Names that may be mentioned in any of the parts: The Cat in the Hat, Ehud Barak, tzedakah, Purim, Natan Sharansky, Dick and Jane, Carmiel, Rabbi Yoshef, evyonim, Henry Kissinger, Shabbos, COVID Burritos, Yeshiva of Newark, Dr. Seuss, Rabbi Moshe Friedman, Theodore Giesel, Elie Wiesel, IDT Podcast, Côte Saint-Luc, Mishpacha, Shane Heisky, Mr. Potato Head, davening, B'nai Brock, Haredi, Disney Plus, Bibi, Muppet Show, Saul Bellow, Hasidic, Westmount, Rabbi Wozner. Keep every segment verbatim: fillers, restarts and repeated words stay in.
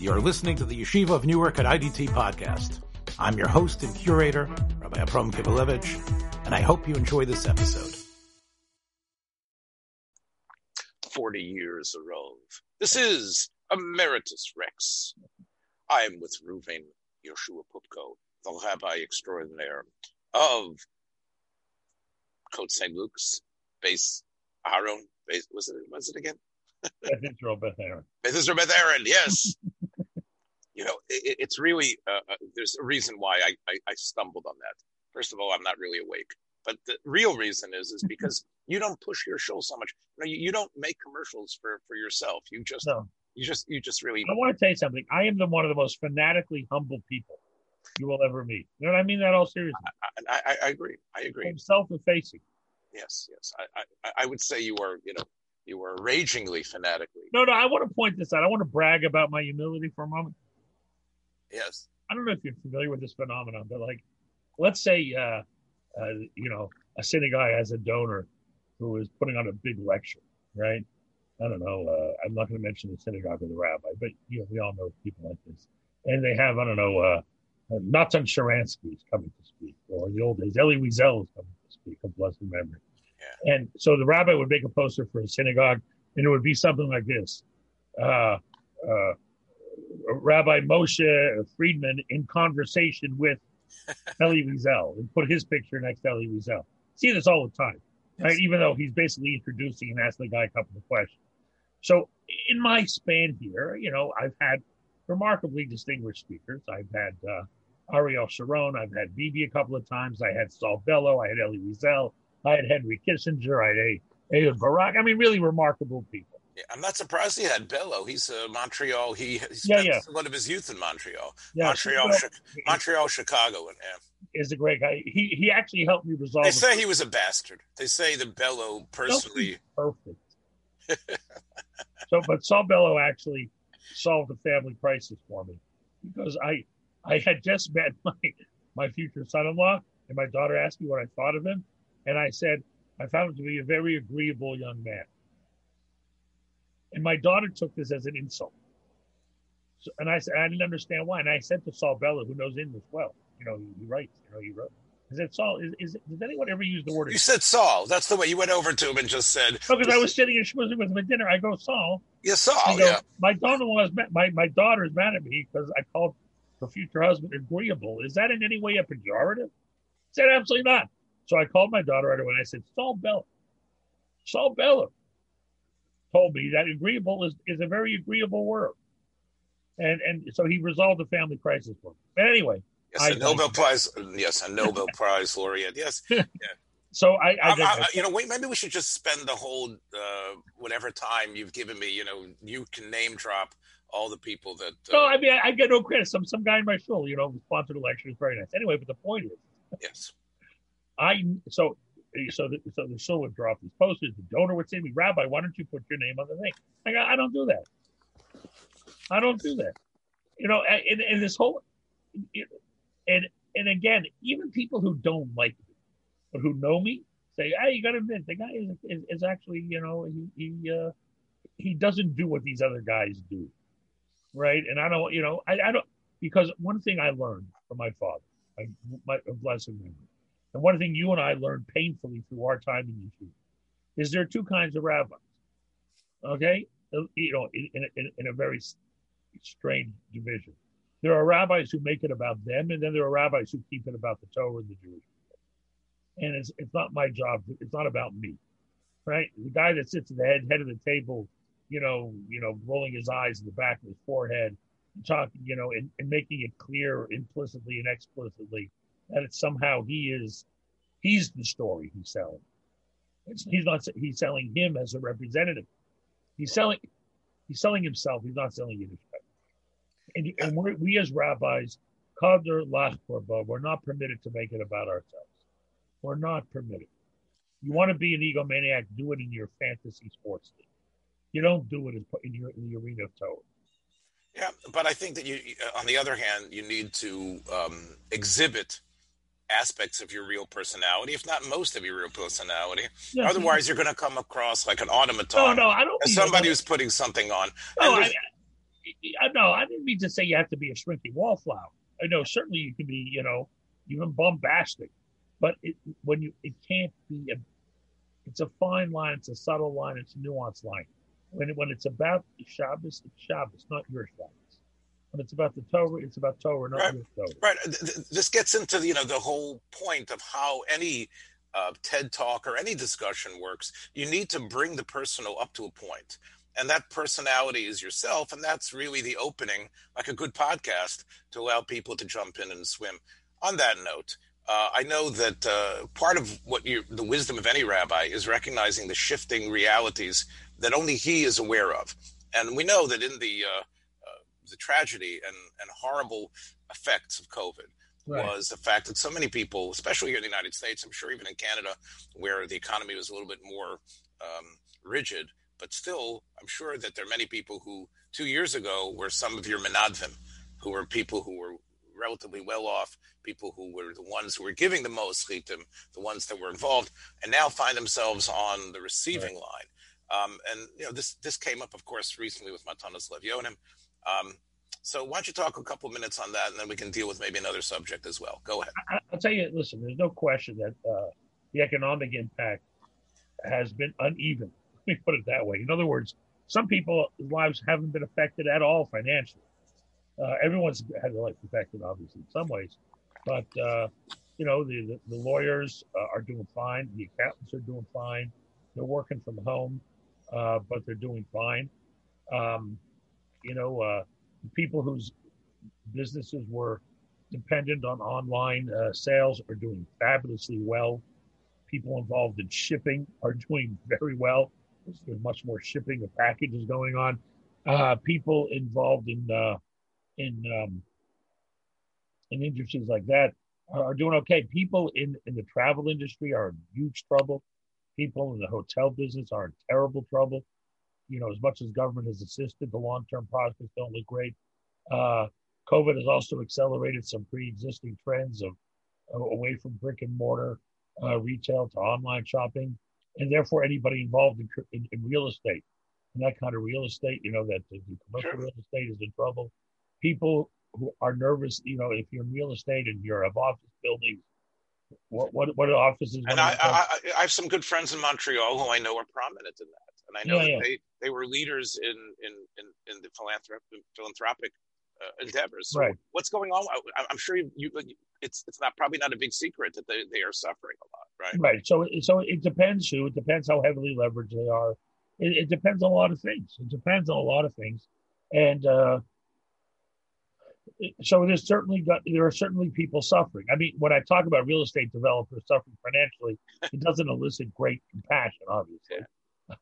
You're listening to the Yeshiva of Newark at I D T Podcast. I'm your host and curator, Rabbi Aprom Kipolevich, and I hope you enjoy this episode. Forty years a rove. This is Emeritus Rex. I am with Reuven Yoshua Pupko, the Rabbi Extraordinaire of Côte Saint-Luc, Beth Aaron. Was it? Was it again? Beth Israel Beth Aaron. Beth Israel Beth Aaron. Yes. You know, it, it's really uh, there's a reason why I, I I stumbled on that. First of all, I'm not really awake, but the real reason is is because you don't push your show so much. You know, you, you don't make commercials for, for yourself. You just no. you just you just really. I want to tell you something. I am the one of the most fanatically humble people you will ever meet. You know what I mean? That all seriously. I, I, I agree. I agree. I'm self-effacing. Yes, yes. I, I I would say you are, you know, you are ragingly fanatically. No, no, I want to point this out. I want to brag about my humility for a moment. Yes. I don't know if you're familiar with this phenomenon, but like, let's say, uh, uh, you know, a synagogue has a donor who is putting on a big lecture, right? I don't know. Uh, I'm not going to mention the synagogue or the rabbi, but you know, we all know people like this. And they have, I don't know, uh, Uh, Natan Sharansky is coming to speak, or in the old days, Elie Wiesel is coming to speak, of blessed memory. Yeah. And so the rabbi would make a poster for a synagogue, and it would be something like this. Uh, uh, Rabbi Moshe Friedman in conversation with Elie Wiesel, and put his picture next to Elie Wiesel. See this all the time, right? Yes. Even though he's basically introducing and asking the guy a couple of questions. So in my span here, you know, I've had remarkably distinguished speakers. I've had... Uh, Ariel Sharon, I've had Bibi a couple of times. I had Saul Bellow, I had Elie Wiesel, I had Henry Kissinger, I had Ehud Barak. I mean, really remarkable people. Yeah, I'm not surprised he had Bellow. He's uh, Montreal. He, he spent yeah, yeah. a lot of his youth in Montreal. Yeah, Montreal, so, Chi- Montreal, Chicago. And yeah. Is a great guy. He he actually helped me resolve. They say he was a bastard. They say the Bellow personally. Perfect. So, but Saul Bellow actually solved a family crisis for me because I. I had just met my, my future son-in-law, and my daughter asked me what I thought of him. And I said, I found him to be a very agreeable young man. And my daughter took this as an insult. So, and I said, I didn't understand why. And I said to Saul Bellow, who knows English well, you know, he, he writes, you know, he wrote. I said, Saul, is, is, does anyone ever use the word? You again? Said Saul. That's the way you went over to him and just said. No, because I was sitting and schmoozing with him at dinner. I go, Saul. Yes, Saul, I go, yeah. My daughter-in-law is mad, my, my daughter is mad at me because I called her future husband agreeable. Is that in any way a pejorative? I said, absolutely not. So I called my daughter right away and I said, Saul Bellow. Saul Bellow told me that agreeable is, is a very agreeable word. And and so he resolved the family crisis for me. But anyway. Yes, I, a Nobel I, Prize. Yes, a Nobel Prize laureate. Yes. Yeah. So I, I, um, I you know, wait, maybe we should just spend the whole, uh, whatever time you've given me, you know, you can name drop all the people that... Uh, no, I mean, I, I get no credit. Some some guy in my shul, you know, sponsored a lecture. It's very nice. Anyway, but the point is... Yes. I So so the, so the shul would drop these posters. The donor would say to me, Rabbi, why don't you put your name on the thing? I go, I don't do that. I don't do that. You know, and, and this whole... And, and again, even people who don't like me, but who know me, say, hey, you got to admit, the guy is, is, is actually, you know, he he, uh, he doesn't do what these other guys do. Right, and I don't, you know, I, I don't, because one thing I learned from my father, my, my blessed memory, and one thing you and I learned painfully through our time in Yeshiva, is there are two kinds of rabbis, okay? You know, in, in, in a very strange division. There are rabbis who make it about them, and then there are rabbis who keep it about the Torah and the Jewish people. And it's it's not my job, it's not about me, right? The guy that sits at the head, head of the table, you know, you know, rolling his eyes in the back of his forehead, and talking, you know, and, and making it clear implicitly and explicitly that it's somehow he is, he's the story he's selling. It's, he's not, he's selling him as a representative. He's selling, he's selling himself. He's not selling Yiddish. And, and we're, we as rabbis, we're not permitted to make it about ourselves. We're not permitted. You want to be an egomaniac, do it in your fantasy sports league. You don't do it in, your, in the arena of Torah. Yeah, but I think that you, on the other hand, you need to um, exhibit aspects of your real personality, if not most of your real personality. Yes. Otherwise, you're going to come across like an automaton. No, no, I don't. As somebody who's putting something on. No, I, no, I didn't mean to say you have to be a shrinking wallflower. I know certainly you can be, you know, even bombastic, but it, when you, it can't be a, it's a fine line, it's a subtle line, it's a nuanced line. When it, when it's about Shabbos, it's Shabbos, not your Shabbos. When it's about the Torah, it's about Torah, not right. your Torah. Right. This gets into the, you know, the whole point of how any uh, TED Talk or any discussion works. You need to bring the personal up to a point. And that personality is yourself. And that's really the opening, like a good podcast, to allow people to jump in and swim. On that note, uh, I know that uh, part of what you, the wisdom of any rabbi is recognizing the shifting realities that only he is aware of. And we know that in the uh, uh, the tragedy and, and horrible effects of COVID right. was the fact that so many people, especially here in the United States, I'm sure even in Canada, where the economy was a little bit more um, rigid, but still, I'm sure that there are many people who two years ago were some of your menadvim, who were people who were relatively well off, people who were the ones who were giving the most chitim, the ones that were involved, and now find themselves on the receiving right. line. Um, and, you know, this this came up, of course, recently with Matanas Levionim. Um, so why don't you talk a couple of minutes on that, and then we can deal with maybe another subject as well. Go ahead. I, I'll tell you, listen, there's no question that uh, the economic impact has been uneven. Let me put it that way. In other words, some people's lives haven't been affected at all financially. Uh, everyone's had their life affected, obviously, in some ways. But, uh, you know, the, the, the lawyers uh, are doing fine. The accountants are doing fine. They're working from home, uh, but they're doing fine. Um, you know, uh, the people whose businesses were dependent on online uh, sales are doing fabulously well. People involved in shipping are doing very well. There's much more shipping of packages going on. Uh, people involved in uh, in um, in industries like that are, are doing okay. People in, in the travel industry are in huge trouble. People in the hotel business are in terrible trouble. You know, as much as government has assisted, the long-term prospects don't look great. Uh, COVID has also accelerated some pre-existing trends of uh, away from brick and mortar uh, retail to online shopping. And therefore, anybody involved in, in, in real estate, and that kind of real estate, you know, that the commercial sure. real estate is in trouble. People who are nervous, you know, if you're in real estate and you have office buildings, what what what offices? And I, I, I have some good friends in Montreal who I know are prominent in that, and I know yeah, that yeah. they, they were leaders in in in, in the philanthropic philanthropic uh, endeavors. So right. What's going on? I, I'm sure you, you it's it's not probably not a big secret that they, they are suffering a lot. Right. Right. So, so it depends who. It depends how heavily leveraged they are. It, it depends on a lot of things. It depends on a lot of things, and uh, so there's certainly got, there are certainly people suffering. I mean, when I talk about real estate developers suffering financially, it doesn't elicit great compassion, obviously.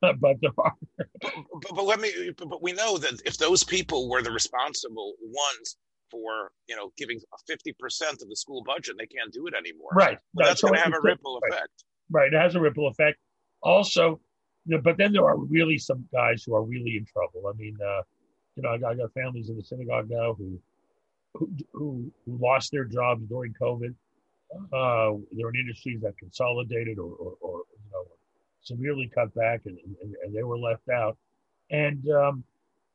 Yeah. but there are. but, but let me. But we know that if those people were the responsible ones for, you know, giving fifty percent of the school budget, they can't do it anymore. Right. Well, that's so going to have a ripple right. effect. Right. It has a ripple effect. Also, you know, but then there are really some guys who are really in trouble. I mean, uh, you know, I got, I got families in the synagogue now who who, who, who lost their jobs during COVID. Uh, they're in industries that consolidated or, or, or you know, severely cut back, and, and, and they were left out. And, um,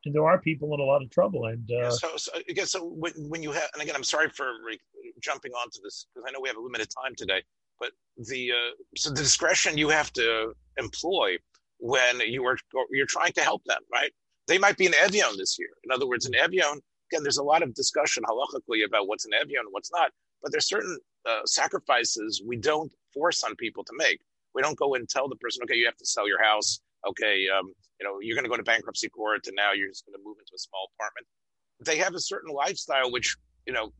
And there are people in a lot of trouble. And uh, yeah, so, so I guess so when, when you have, and again, I'm sorry for re- jumping onto this because I know we have a limited time today. But the uh, so the discretion you have to employ when you are you're trying to help them, right? They might be an evion this year. In other words, an evion. Again, there's a lot of discussion halachically about what's an evion and what's not. But there's certain uh, sacrifices we don't force on people to make. We don't go and tell the person, okay, you have to sell your house. Okay, um, you know, you're going to go to bankruptcy court, and now you're just going to move into a small apartment. They have a certain lifestyle, which, you know,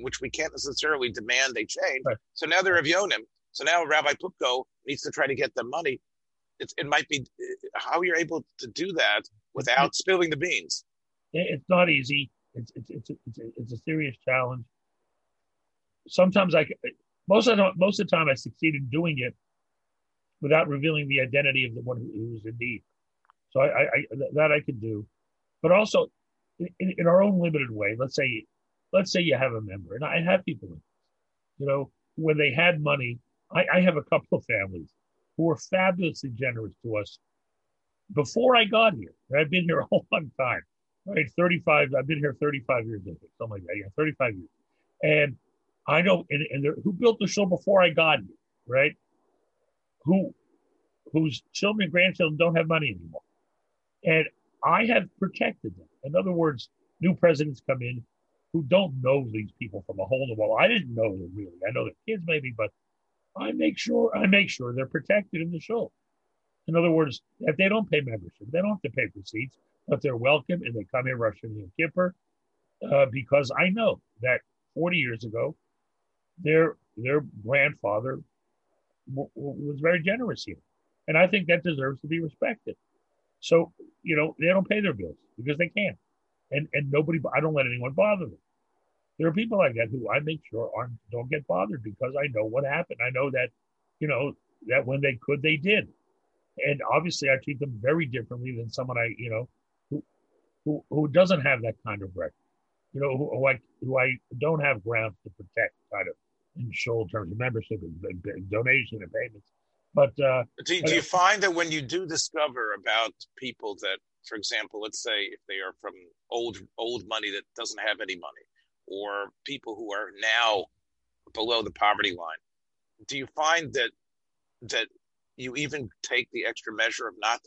which we can't necessarily demand they change. Right. So now they're avyonim. So now Rabbi Pupko needs to try to get them money. It, it might be how you're able to do that without it's, spilling the beans. It's not easy. It's it's it's it's, it's a serious challenge. Sometimes I most of the, most of the time I succeed in doing it without revealing the identity of the one who was in need. So I, I, that I could do. But also, in, in our own limited way, let's say let's say you have a member, and I have people, you know, when they had money, I, I have a couple of families who were fabulously generous to us before I got here. I've been here a whole long time. right? thirty-five, I've been here thirty-five years, something like that, yeah, thirty-five years. And I know, and, and there, who built the shul before I got here, right? Who, whose children and grandchildren don't have money anymore. And I have protected them. In other words, new presidents come in who don't know these people from a hole in the wall. I didn't know them really. I know their kids maybe, but I make sure I make sure they're protected in the shul. In other words, if they don't pay membership, they don't have to pay for seats, but they're welcome and they come in Rosh Hashanah and Yom Kippur, uh, because I know that forty years ago, their their grandfather w- w- was very generous here. And I think that deserves to be respected. So, you know, they don't pay their bills because they can't. And and nobody, I don't let anyone bother them. There are people like that who I make sure aren't, don't get bothered because I know what happened. I know that, you know, that when they could, they did. And obviously I treat them very differently than someone I, you know, who who, who doesn't have that kind of record, you know, who, who, I, who I don't have grounds to protect kind of in short terms of membership and, and, and donation and payments. But uh, do, do you find that when you do discover about people that, for example, let's say if they are from old old money that doesn't have any money, or people who are now below the poverty line, do you find that that you even take the extra measure of not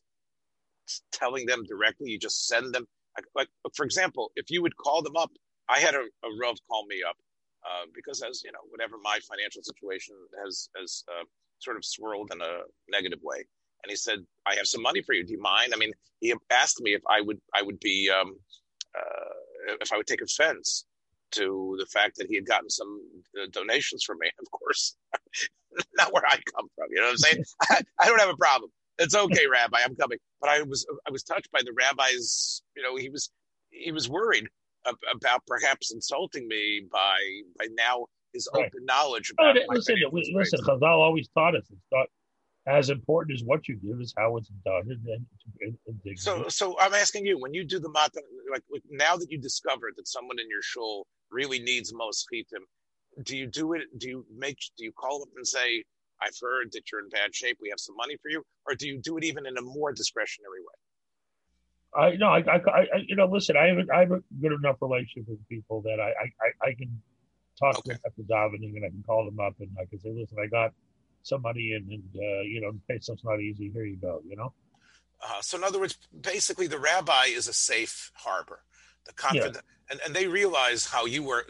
telling them directly? You just send them, like, like for example, if you would call them up, I had a, a Rav call me up uh, because as you know, whatever my financial situation has has. Uh, sort of swirled in a negative way. And he said, I have some money for you. Do you mind? I mean, he asked me if I would I would be, um, uh, if I would take offense to the fact that he had gotten some uh, donations from me. Of course, not where I come from. You know what I'm saying? I, I don't have a problem. It's okay, Rabbi, I'm coming. But I was I was touched by the rabbi's, you know, he was he was worried ab- about perhaps insulting me by by now Is open right. knowledge. About no, listen, listen, listen, Chazal always taught us it's not as important as what you give is how it's done. And, and, and, and so, so I'm asking you, when you do the matan, like, like now that you discovered that someone in your shul really needs moschitim, do you do it? Do you make? Do you call up and say, "I've heard that you're in bad shape. We have some money for you," or do you do it even in a more discretionary way? I no, I, I, I you know, listen, I have a, I have a good enough relationship with people that I, I, I, I can. Talk okay. to them after davening, and I can call them up, and I can say, "Listen, I got some money in, and uh, you know, pay stuff's not easy. Here you go." You know. Uh, so, in other words, basically, the rabbi is a safe harbor. The confident, yeah. and, and they realize how you were.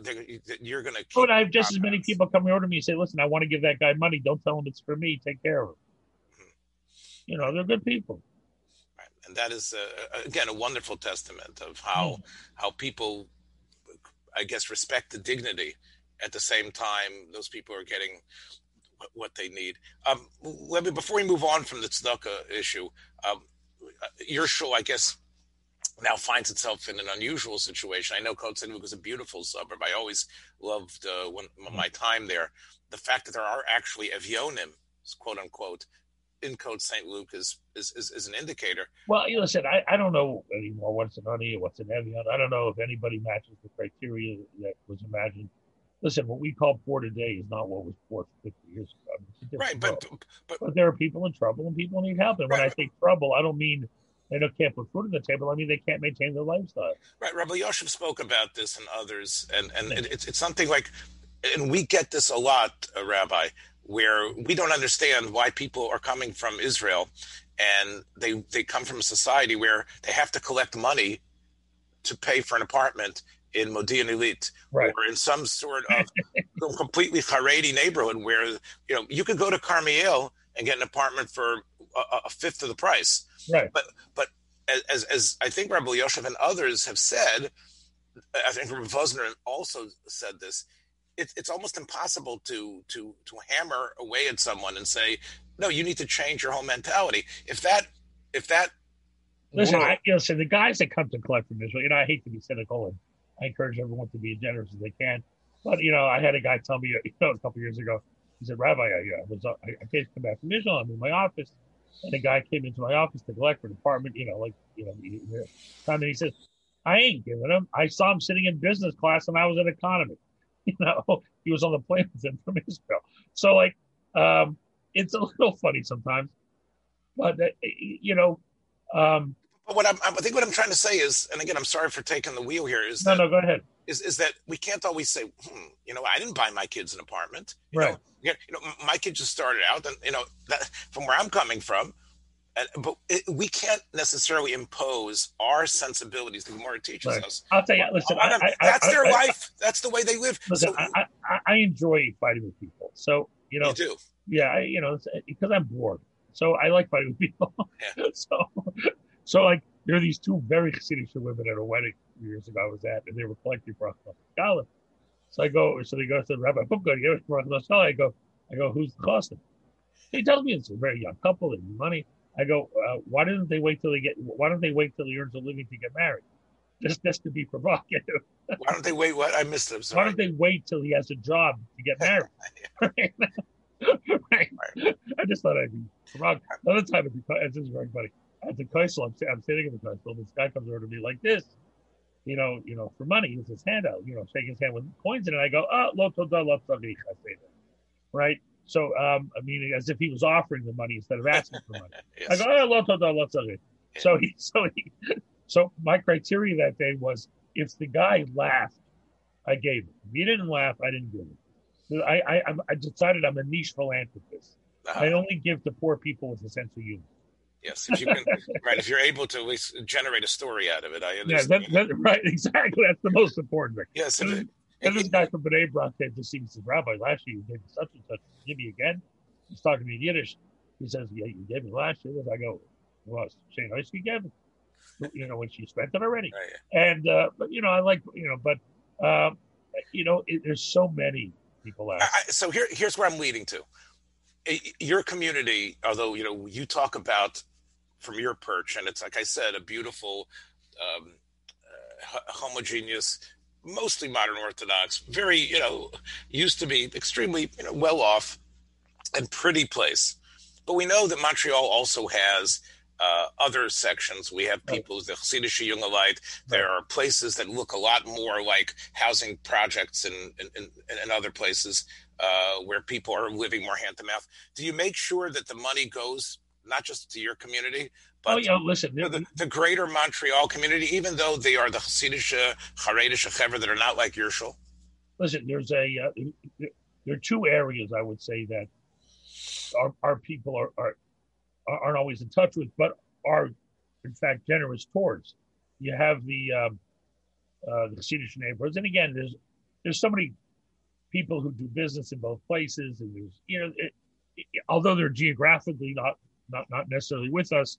You're going to. But I have just as many people coming over to me and say, "Listen, I want to give that guy money. Don't tell him it's for me. Take care of him." Mm-hmm. You know, they're good people. Right. And that is uh, again a wonderful testament of how mm-hmm. how people, I guess, respect the dignity. At the same time, those people are getting what they need. Um, let me, before we move on from the tzedakah issue, um, your show, I guess, now finds itself in an unusual situation. I know Côte Saint-Luc is a beautiful suburb. I always loved uh, when, my time there. The fact that there are actually evyonim, quote unquote, in Côte Saint-Luc is is, is is an indicator. Well, you listen, I, I don't know anymore what's an ani, what's an evyon. I don't know if anybody matches the criteria that was imagined. Listen, what we call poor today is not what was poor fifty years ago. Right, but but, but but there are people in trouble and people need help. And when right, I say trouble, I don't mean they don't can't put food on the table. I mean they can't maintain their lifestyle. Right, Rabbi Yoshef spoke about this and others, and and it, it's it's something like, and we get this a lot, uh, Rabbi, where we don't understand why people are coming from Israel, and they they come from a society where they have to collect money to pay for an apartment in Modi'in Elite, right, or in some sort of completely Haredi neighborhood where, you know, you could go to Carmiel and get an apartment for a, a fifth of the price. Right. But but as as I think Rabbi Yoshef and others have said, I think Rabbi Wozner also said this, it, it's almost impossible to to to hammer away at someone and say, no, you need to change your whole mentality. If that if that listen, I, you know, so the guys that come to collect from Israel, you know, I hate to be cynical and I encourage everyone to be as generous as they can. But, you know, I had a guy tell me, you know, a couple of years ago, he said, Rabbi, I, I, was, I, I came back from Israel. I'm in my office. And a guy came into my office to collect for an apartment, you know, like, you know, he, he, and he says, I ain't giving him. I saw him sitting in business class and I was in economy. You know, he was on the plane with him from Israel. So, like, um, it's a little funny sometimes. But, uh, you know, um, What I'm, I think what I'm trying to say is, and again, I'm sorry for taking the wheel here, is no, that, no, go ahead. Is is that we can't always say, hmm, you know, I didn't buy my kids an apartment. You right. Know, you know, my kid just started out, and you know, that, from where I'm coming from, and, but it, we can't necessarily impose our sensibilities. The more it teaches right. us, I'll tell you. Listen, I, I, that's I, their I, life. I, that's the way they live. Listen, so, I, I, I enjoy fighting with people. So you know, you do. Yeah, I, you know, because I'm bored. So I like fighting with people. Yeah. so. So, like, there are these two very Hasidic women at a wedding years ago I was at, and they were collecting Baruch HaShem. So I go, so they go, I said, Rabbi Pupko, you have Baruch HaShem? I go, I go, who's the cost of it? He tells me it's a very young couple, they need money. I go, uh, why didn't they wait till they get, why don't they wait till he earns a living to get married? Just, just to be provocative. Why don't they wait, what? I missed them, sorry. Why don't they wait till he has a job to get married? right? right. right. I just thought I'd be provocative. Another time, it'd be, this is very funny. At the Kaisel, I'm, I'm sitting at the Kaisel, this guy comes over to me like this, you know, you know, for money, with his hand out, you know, shaking his hand with coins in it. And I go, oh, lo toda, lo tzaddik, I say that. Right? So, um, I mean, as if he was offering the money instead of asking for money. yes. I go, oh, lo toda, lo tzaddik. So he, so he, so my criteria that day was, if the guy laughed, I gave him. If he didn't laugh, I didn't give him. So I, I, I decided I'm a niche philanthropist. Uh-huh. I only give to poor people with a sense of humor. Yes, if you can, right. If you're able to at least generate a story out of it, I understand. Yeah, that, that, right, exactly. That's the most important thing. Yes, and, and, and this guy from B'nai Brock that just seems to Rabbi, last year you gave me such and such. Give me again. He's talking to me in Yiddish. He says, "Yeah, you gave me last year." I go, "Well, Shane Heisky gave me, you know, when she spent it already." Oh, yeah. And uh, but you know, I like you know, but um, you know, it, there's so many people out. I, so here, here's where I'm leading to. Your community, although you know, you talk about. From your perch, and it's like I said, a beautiful, um, uh, homogeneous, mostly modern Orthodox, very you know, used to be extremely you know well off, and pretty place. But we know that Montreal also has uh, other sections. We have people, the Hasidic Young Elite. There are places that look a lot more like housing projects and and and other places uh, where people are living more hand to mouth. Do you make sure that the money goes? Not just to your community, but oh, yeah, listen, you know, the, the greater Montreal community, even though they are the Hasidic, Haredish, Hever that are not like your shul? Listen, there's a uh, there are two areas I would say that our, our people are, are aren't always in touch with, but are in fact generous towards. You have the um, uh, the Hasidic neighborhoods, and again, there's there's so many people who do business in both places, and there's you know, it, it, although they're geographically not. Not not necessarily with us,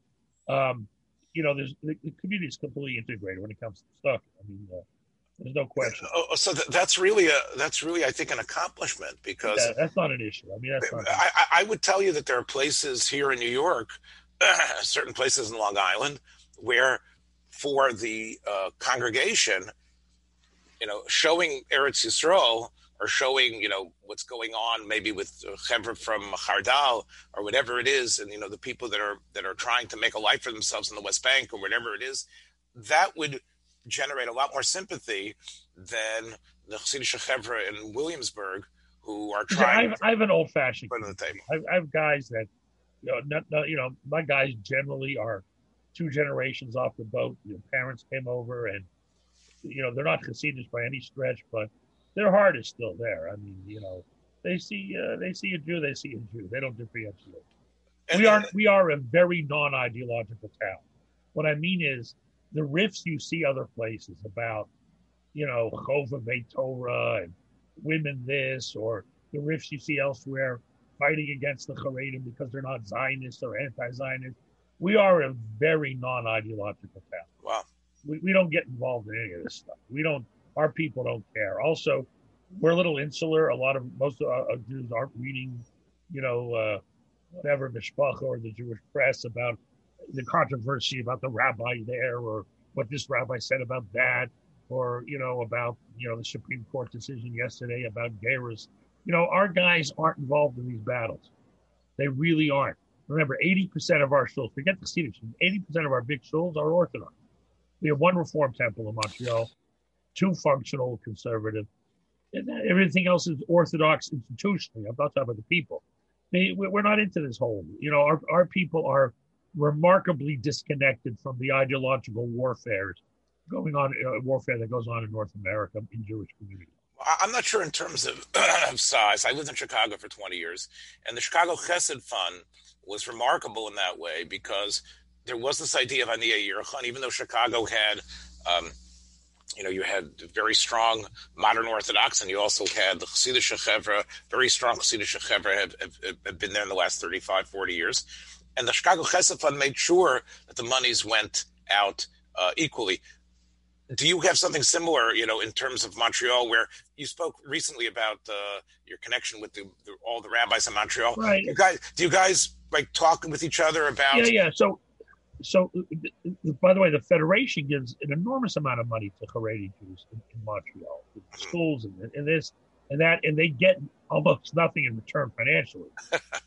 um, you know. There's the, the community is completely integrated when it comes to stuff. I mean, uh, there's no question. Oh, so th- that's really a that's really I think an accomplishment because yeah, that's not an issue. I mean, that's not. I, I, I would tell you that there are places here in New York, certain places in Long Island, where for the uh, congregation, you know, showing Eretz Yisrael. Or showing, you know, what's going on, maybe with Chevra from Hardal or whatever it is, and you know the people that are that are trying to make a life for themselves in the West Bank or whatever it is, that would generate a lot more sympathy than the Hasidic Chevra in Williamsburg, who are trying. Yeah, I've, to I've an old-fashioned. Put on the table. I've, I've guys that, you know, not, not, you know, my guys generally are two generations off the boat. Their parents came over, and you know they're not Hasidic by any stretch, but. Their heart is still there. I mean, you know, they see uh, they see a Jew, they see a Jew. They don't differentiate. We are we are a very non-ideological town. What I mean is the rifts you see other places about, you know, Chova Beit Torah and women this, or the rifts you see elsewhere fighting against the Haredim because they're not Zionists or anti-Zionists. We are a very non-ideological town. Wow. We we don't get involved in any of this stuff. We don't. Our people don't care. Also, we're a little insular. A lot of most of our Jews aren't reading, you know, uh, whatever Mishpacha or the Jewish press about the controversy about the rabbi there, or what this rabbi said about that, or you know about you know the Supreme Court decision yesterday about Geras. You know, our guys aren't involved in these battles. They really aren't. Remember, eighty percent of our shuls, forget the Hasidic, eighty percent of our big shuls are Orthodox. We have one Reform temple in Montreal. Too functional, conservative. And everything else is Orthodox institutionally. I'm not talking about the people. They, we're not into this whole, you know, our, our people are remarkably disconnected from the ideological warfare going on, uh, warfare that goes on in North America in Jewish communities. I'm not sure in terms of, of size. I lived in Chicago for twenty years, and the Chicago Chesed Fund was remarkable in that way because there was this idea of Aniyei Yerichan, even though Chicago had, um, you know, you had very strong modern Orthodox, and you also had the Hasidic Chevra, very strong Hasidic Chevra have, have, have been there in the last thirty-five, forty years. And the Chicago Chesed Fund made sure that the monies went out uh, equally. Do you have something similar, you know, in terms of Montreal, where you spoke recently about uh, your connection with the, the, all the rabbis in Montreal? Right. You guys, do you guys like talk with each other about? Yeah, yeah. So, so by the way, the Federation gives an enormous amount of money to Haredi Jews in, in Montreal, in schools and, and this and that, and they get almost nothing in return financially.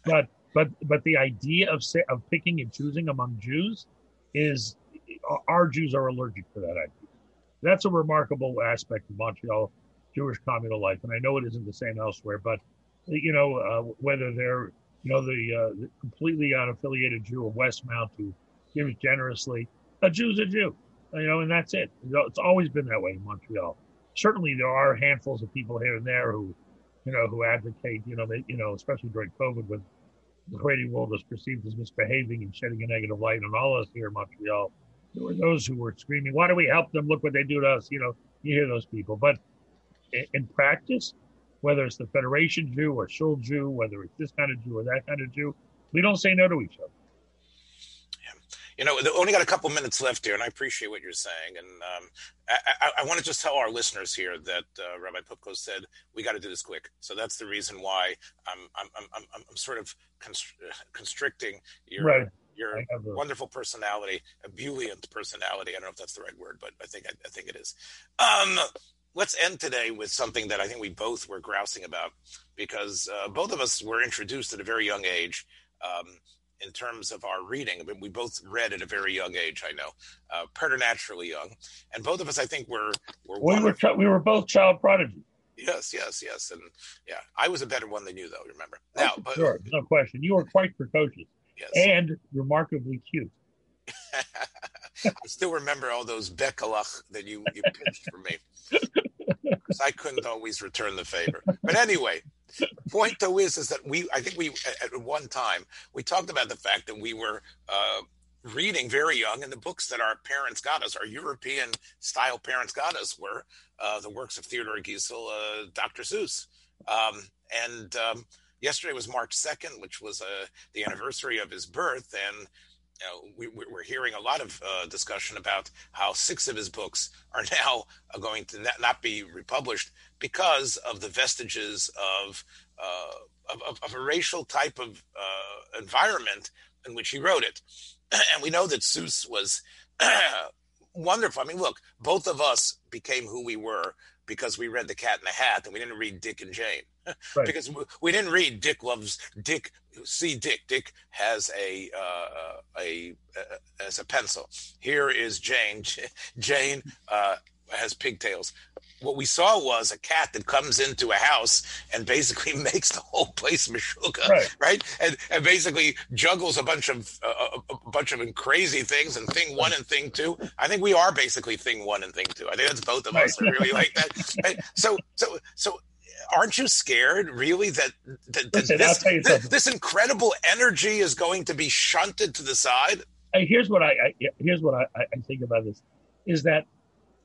but but but the idea of of picking and choosing among Jews is, our Jews are allergic to that idea. That's a remarkable aspect of Montreal Jewish communal life, and I know it isn't the same elsewhere. But you know, uh, whether they're you know the, uh, the completely unaffiliated Jew of Westmount who gives generously, a Jew's a Jew, you know, and that's it. You know, it's always been that way in Montreal. Certainly, there are handfuls of people here and there who, you know, who advocate, you know, they, you know, especially during COVID, when the Haredi world was perceived as misbehaving and shedding a negative light on all of us here in Montreal. There were those who were screaming, why do we help them? Look what they do to us. You know, you hear those people. But in practice, whether it's the Federation Jew or Shul Jew, whether it's this kind of Jew or that kind of Jew, we don't say no to each other. Yeah. You know, they've only got a couple minutes left here, and I appreciate what you're saying. And um, I, I, I want to just tell our listeners here that uh, Rabbi Pupko said, we got to do this quick. So that's the reason why I'm, I'm, I'm, I'm, I'm sort of constri- constricting your... Right. Your a, wonderful personality, ebullient personality. I don't know if that's the right word, but I think I, I think it is. Um, let's end today with something that I think we both were grousing about, because uh, both of us were introduced at a very young age um, in terms of our reading. I mean, we both read at a very young age, I know, uh, preternaturally young. And both of us, I think, were... were we, were ch- we were both child prodigies. Yes, yes, yes. And yeah, I was a better one than you, though, remember. Now, but, sure, no question. You were quite precocious. Yes. And remarkably cute. I still remember all those bekalach that you, you pitched for me. Because I couldn't always return the favor. But anyway, point though is, is that we, I think we, at one time, we talked about the fact that we were uh, reading very young, and the books that our parents got us, our European-style parents got us, were uh, the works of Theodore Giesel, uh, Doctor Seuss. Um, and... Um, Yesterday was March second, which was uh, the anniversary of his birth, and you know, we, we're hearing a lot of uh, discussion about how six of his books are now uh, going to not be republished because of the vestiges of uh, of, of, of a racial type of uh, environment in which he wrote it. And we know that Seuss was wonderful. I mean, look, both of us became who we were because we read The Cat in the Hat, and we didn't read Dick and Jane. Right. Because we didn't read Dick loves Dick. See Dick. Dick has a uh, a uh, as a pencil. Here is Jane. Jane uh, has pigtails. What we saw was a cat that comes into a house and basically makes the whole place meshuga, right? right? And and basically juggles a bunch of uh, a bunch of crazy things. And Thing One and Thing Two. I think we are basically Thing One and Thing Two. I think that's both of right. us. I really like that. Right? So so so. Aren't you scared, really, that, that, that Listen, this, this, this incredible energy is going to be shunted to the side? And here's what I, I here's what I, I think about this, is that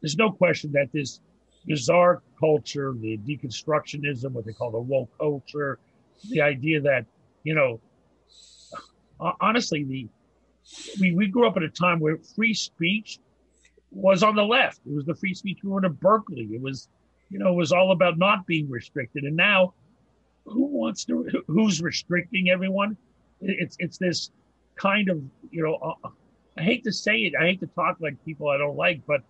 there's no question that this bizarre culture, the deconstructionism, what they call the woke culture, the idea that, you know, honestly, the I mean, we grew up at a time where free speech was on the left. It was the free speech movement of Berkeley. It was... You know, it was all about not being restricted. And now, who wants to? Who's restricting everyone? It's it's this kind of, you know, uh, I hate to say it. I hate to talk like people I don't like, but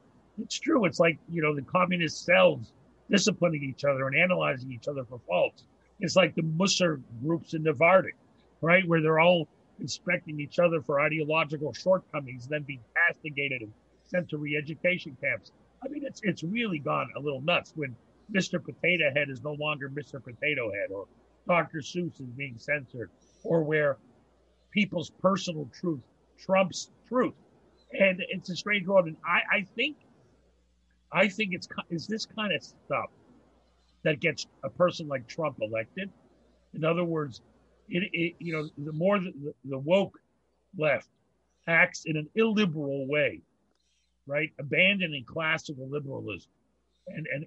it's true. It's like, you know, the communist selves disciplining each other and analyzing each other for faults. It's like the Musser groups in the Vardic, right, where they're all inspecting each other for ideological shortcomings, then being castigated and sent to re-education camps. I mean, it's it's really gone a little nuts when Mister Potato Head is no longer Mister Potato Head, or Doctor Seuss is being censored, or where people's personal truth trumps truth. And it's a strange world. And I, I think, I think it's, it's this kind of stuff that gets a person like Trump elected. In other words, it, it you know, the more the, the woke left acts in an illiberal way, right? Abandoning classical liberalism and, and,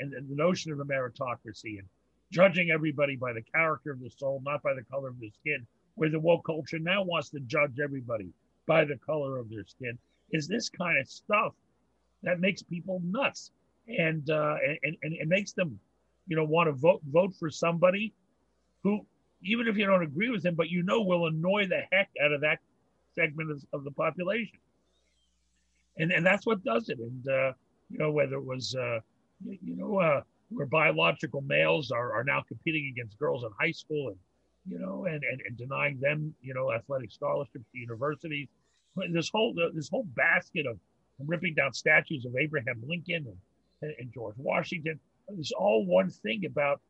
and, and the notion of a meritocracy and judging everybody by the character of the soul, not by the color of their skin, where the woke culture now wants to judge everybody by the color of their skin, is this kind of stuff that makes people nuts and uh, and and it makes them, you know, want to vote vote for somebody who, even if you don't agree with them, but you know will annoy the heck out of that segment of, of the population. And and that's what does it. And uh, you know, whether it was uh, you know uh, where biological males are are now competing against girls in high school and. You know, and, and, and denying them, you know, athletic scholarships to universities. This whole this whole basket of ripping down statues of Abraham Lincoln and, and George Washington. It's all one thing about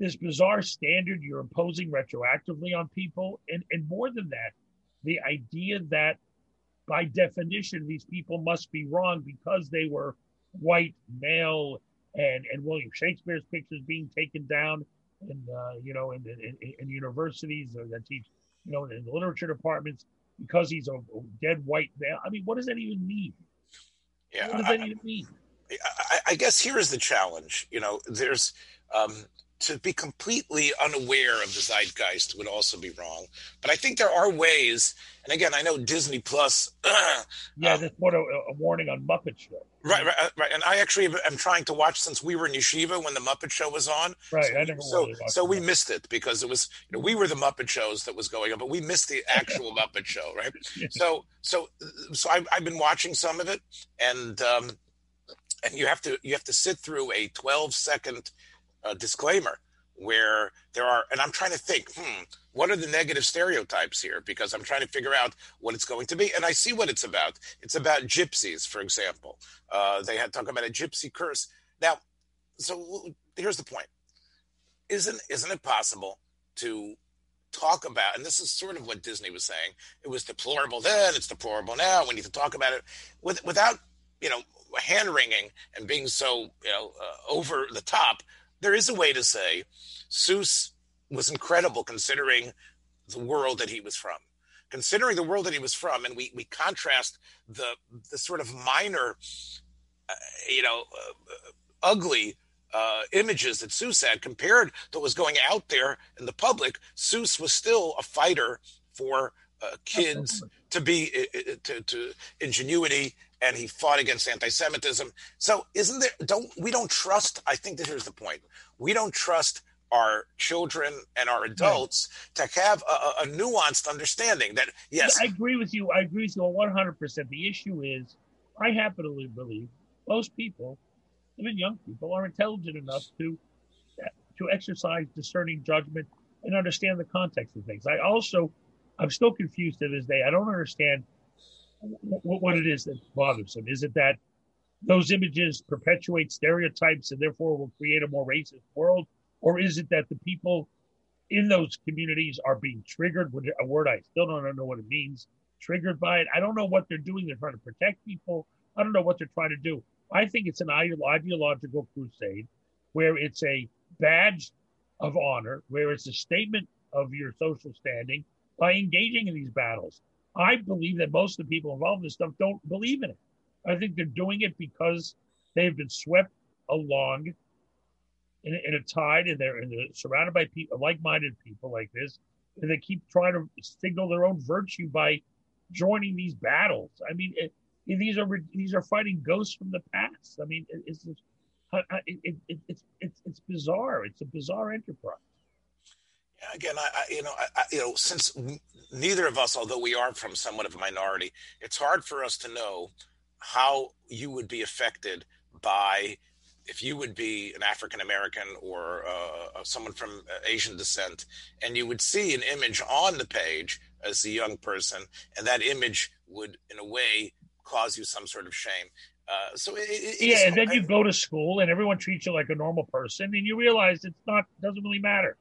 this bizarre standard you're imposing retroactively on people. And, and more than that, the idea that by definition, these people must be wrong because they were white, male, and, and William Shakespeare's pictures being taken down. And uh, you know, in, in, in universities that teach, you know, in the literature departments, because he's a, a dead white male. I mean, what does that even mean? Yeah, what does I, that even mean? I, I guess here is the challenge. You know, there's um, to be completely unaware of the zeitgeist would also be wrong. But I think there are ways. And again, I know Disney Plus. Uh, yeah, that's what a, a warning on Muppet Show. Right, right, right. And I actually am trying to watch since we were in yeshiva when the Muppet Show was on. Right, so, I never so, really so we missed it because it was, you know, we were the Muppet Shows that was going on, but we missed the actual Muppet Show, right? So, so, so I've, I've been watching some of it, and um, and you have to you have to sit through a twelve second uh, disclaimer where there are, and I'm trying to think, hmm. what are the negative stereotypes here? Because I'm trying to figure out what it's going to be. And I see what it's about. It's about gypsies, for example. Uh, they had talk about a gypsy curse. Now, so here's the point. Isn't isn't it possible to talk about, and this is sort of what Disney was saying, it was deplorable then, it's deplorable now, we need to talk about it, with, without, you know, hand-wringing and being so, you know, uh, over the top. There is a way to say, Seuss was incredible considering the world that he was from. Considering the world that he was from, and we, we contrast the the sort of minor, uh, you know, uh, ugly uh, images that Seuss had compared to what was going out there in the public, Seuss was still a fighter for uh, kids to be, uh, to, to ingenuity, and he fought against anti-Semitism. So isn't there, don't, we don't trust, I think that here's the point, we don't trust our children and our adults right. to have a, a nuanced understanding that, yes. I agree with you. I agree with you one hundred percent. The issue is, I happen to believe most people, even young people, are intelligent enough to to exercise discerning judgment and understand the context of things. I also, I'm still confused to this day. I don't understand what, what it is that bothers them. Is it that those images perpetuate stereotypes and therefore will create a more racist world? Or is it that the people in those communities are being triggered, with a word I still don't know what it means, triggered by it? I don't know what they're doing. They're trying to protect people. I don't know what they're trying to do. I think it's an ideological crusade where it's a badge of honor, where it's a statement of your social standing by engaging in these battles. I believe that most of the people involved in this stuff don't believe in it. I think they're doing it because they've been swept along In a, in a tide, and they're, and they're surrounded by people, like-minded people like this, and they keep trying to signal their own virtue by joining these battles. I mean, it, it, these are these are fighting ghosts from the past. I mean, it, it's, just, it, it, it's it's it's bizarre. It's a bizarre enterprise. Yeah, again, I, I you know, I, I, you know, since neither of us, although we are from somewhat of a minority, it's hard for us to know how you would be affected by. If you would be an African-American or uh, someone from Asian descent, and you would see an image on the page as a young person, and that image would, in a way, cause you some sort of shame. Uh, so, it, it, Yeah, and then I, you go to school, and everyone treats you like a normal person, and you realize it's not, doesn't really matter.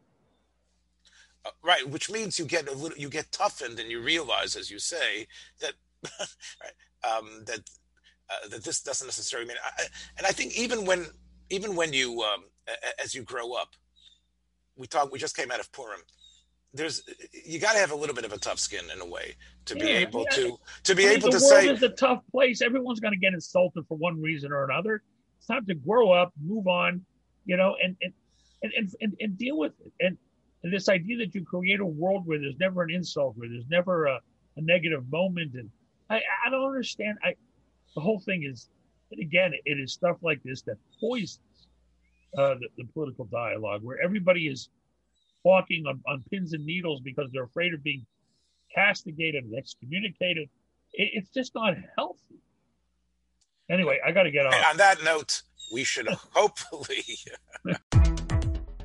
Uh, right, which means you get a little, you get toughened, and you realize, as you say, that right, um, that uh, that this doesn't necessarily mean. I, and I think even when even when you um, as you grow up, we talk. We just came out of Purim. There's you got to have a little bit of a tough skin in a way to yeah, be able yeah. to to be I mean, able to say. The world is a tough place. Everyone's going to get insulted for one reason or another. It's time to grow up, move on, you know, and and and and, and deal with it. And And this idea that you create a world where there's never an insult, where there's never a, a negative moment, and I, I don't understand. I the whole thing is, and again, it is stuff like this that poisons uh, the, the political dialogue, where everybody is walking on, on pins and needles because they're afraid of being castigated and excommunicated. It, it's just not healthy. Anyway, I got to get on. And on that note, we should hopefully.